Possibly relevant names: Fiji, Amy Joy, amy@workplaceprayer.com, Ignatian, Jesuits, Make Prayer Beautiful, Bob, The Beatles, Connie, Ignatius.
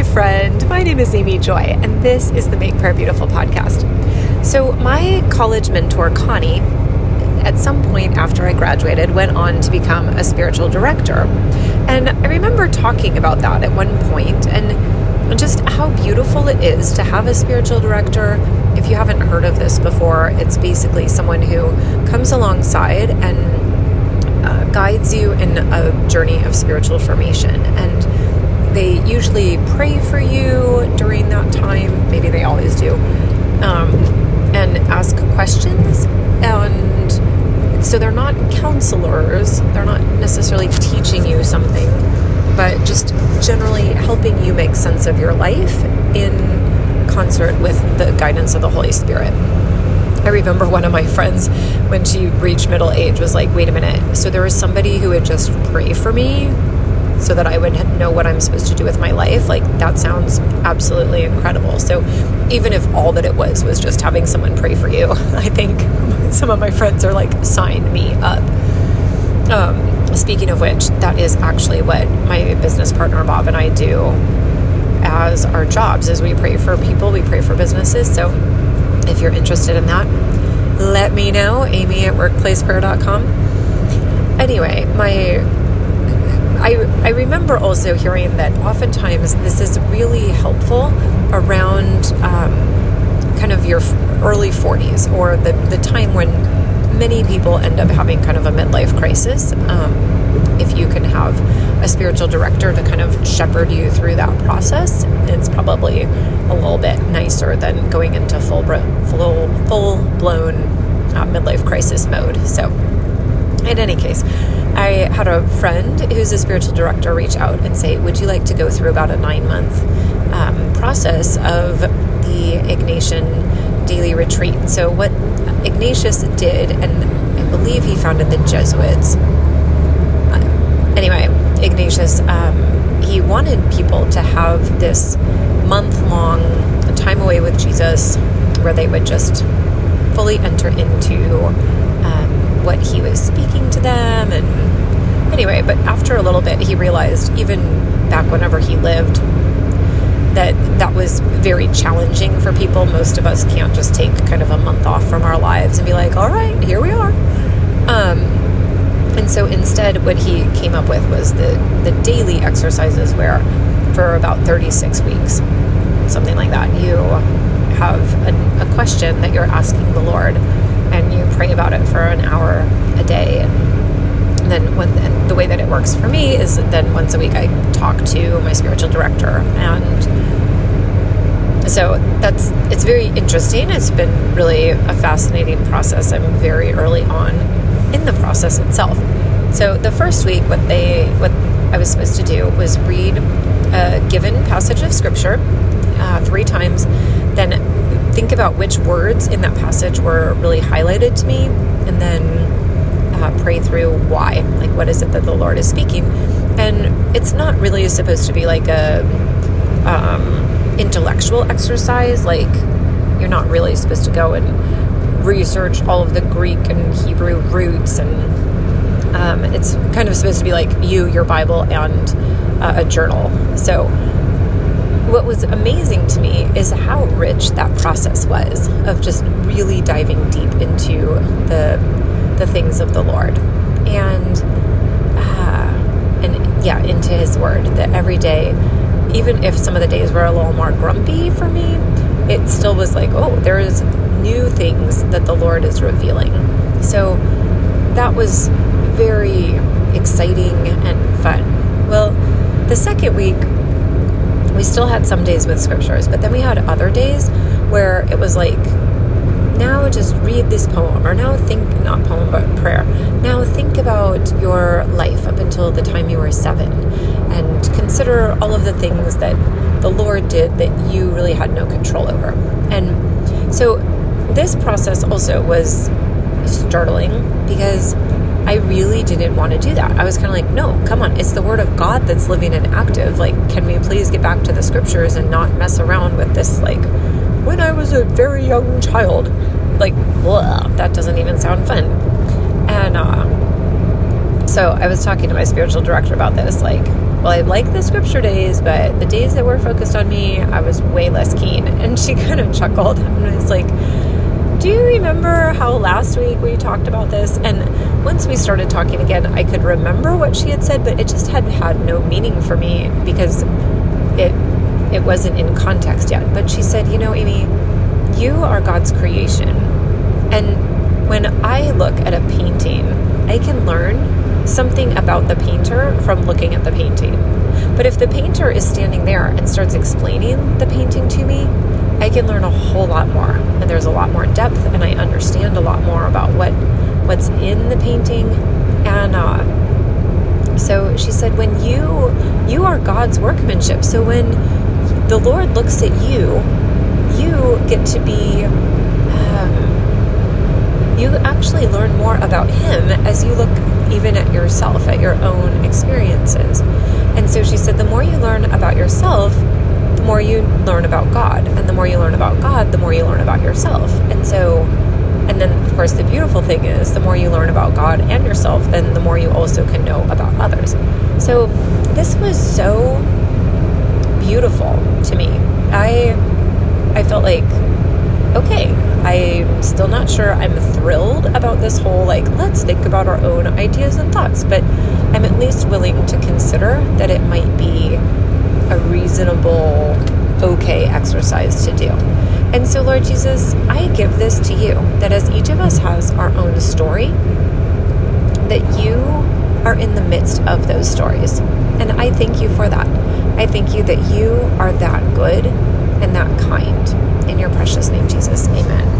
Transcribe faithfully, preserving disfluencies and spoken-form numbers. Hi friend, my name is Amy Joy and this is the Make Prayer Beautiful podcast. So my college mentor Connie, at some point after I graduated, went on to become a spiritual director. And I remember talking about that at one point and just how beautiful it is to have a spiritual director. If you haven't heard of this before, it's basically someone who comes alongside and Uh, guides you in a journey of spiritual formation. And they usually pray for you during that time. Maybe they always do. Um, and ask questions. And so they're not counselors. They're not necessarily teaching you something, but just generally helping you make sense of your life in concert with the guidance of the Holy Spirit. I remember one of my friends, when she reached middle age, was like, wait a minute. So there was somebody who would just pray for me so that I would know what I'm supposed to do with my life. Like, that sounds absolutely incredible. So even if all that it was was just having someone pray for you, I think some of my friends are like, sign me up. Um, speaking of which, that is actually what my business partner, Bob, and I do as our jobs. Is we pray for people, we pray for businesses. So if you're interested in that, let me know, amy at workplace prayer dot com. Anyway, my I I remember also hearing that oftentimes this is really helpful around um, kind of your early forties, or the, the time when many people end up having kind of a midlife crisis. Um, if you can have a spiritual director to kind of shepherd you through that process, it's probably a little bit nicer than going into full full full-blown uh, midlife crisis mode. So in any case, I had a friend who's a spiritual director reach out and say, would you like to go through about a nine-month um, process of the Ignatian daily retreat? So what Ignatius did, and I believe he founded the Jesuits. Anyway, Ignatius, um, he wanted people to have this month-long time away with Jesus where they would just fully enter into um, what he was speaking to them. And anyway, but after a little bit, he realized, even back whenever he lived, that that was very challenging for people. Most of us can't just take kind of a month off from our lives and be like, all right, here we are. Um... And so instead, what he came up with was the, the daily exercises where for about thirty-six weeks, something like that, you have a, a question that you're asking the Lord, and you pray about it for an hour a day. And then when, and the way that it works for me is then once a week I talk to my spiritual director. And so that's it's very interesting. It's been really a fascinating process. I'm very early on in the process itself. So the first week, what they, what I was supposed to do was read a given passage of scripture uh, three times, then think about which words in that passage were really highlighted to me, and then uh, pray through why. Like, what is it that the Lord is speaking? And it's not really supposed to be like a um, intellectual exercise. Like, you're not really supposed to go and research all of the Greek and Hebrew roots, and um, it's kind of supposed to be like you, your Bible, and uh, a journal. So what was amazing to me is how rich that process was of just really diving deep into the the things of the Lord, and uh, and yeah, into His Word. That every day, even if some of the days were a little more grumpy for me, it still was like, oh, there is new things that the Lord is revealing. So that was very exciting and fun. Well, the second week, we still had some days with scriptures, but then we had other days where it was like, now just read this poem, or now think, not poem, but prayer. Now think about your life up until the time you were seven, and consider all of the things that the Lord did that you really had no control over. And so this process also was startling because I really didn't want to do that. I was kind of like, no, come on. It's the Word of God that's living and active. Like, can we please get back to the scriptures and not mess around with this? Like, when I was a very young child, like, blah, that doesn't even sound fun. And uh, so I was talking to my spiritual director about this, like, well, I like the scripture days, but the days that were focused on me, I was way less keen. And she kind of chuckled and was like, do you remember how last week we talked about this? And once we started talking again, I could remember what she had said, but it just had had no meaning for me because it it wasn't in context yet. But she said, you know, Amy, you are God's creation. And when I look at a painting, I can learn something about the painter from looking at the painting. But if the painter is standing there and starts explaining the painting to me, I can learn a whole lot more. And there's a lot more depth, and I understand a lot more about what what's in the painting. And uh, so she said, when you, you are God's workmanship. So when the Lord looks at you, you get to be... Um, you actually learn more about him as you look even at yourself, at your own experiences. And so she said, the more you learn about yourself, the more you learn about God. And the more you learn about God, the more you learn about yourself. And so, and then of course the beautiful thing is the more you learn about God and yourself, then the more you also can know about others. So this was so beautiful to me. I, I felt like, okay, I'm still not sure I'm thrilled about this whole, like, let's think about our own ideas and thoughts, but I'm at least willing to consider that it might be a reasonable, okay exercise to do. And so, Lord Jesus, I give this to you, that as each of us has our own story, that you are in the midst of those stories. And I thank you for that. I thank you that you are that good and that kind. In your precious name, Jesus. Amen.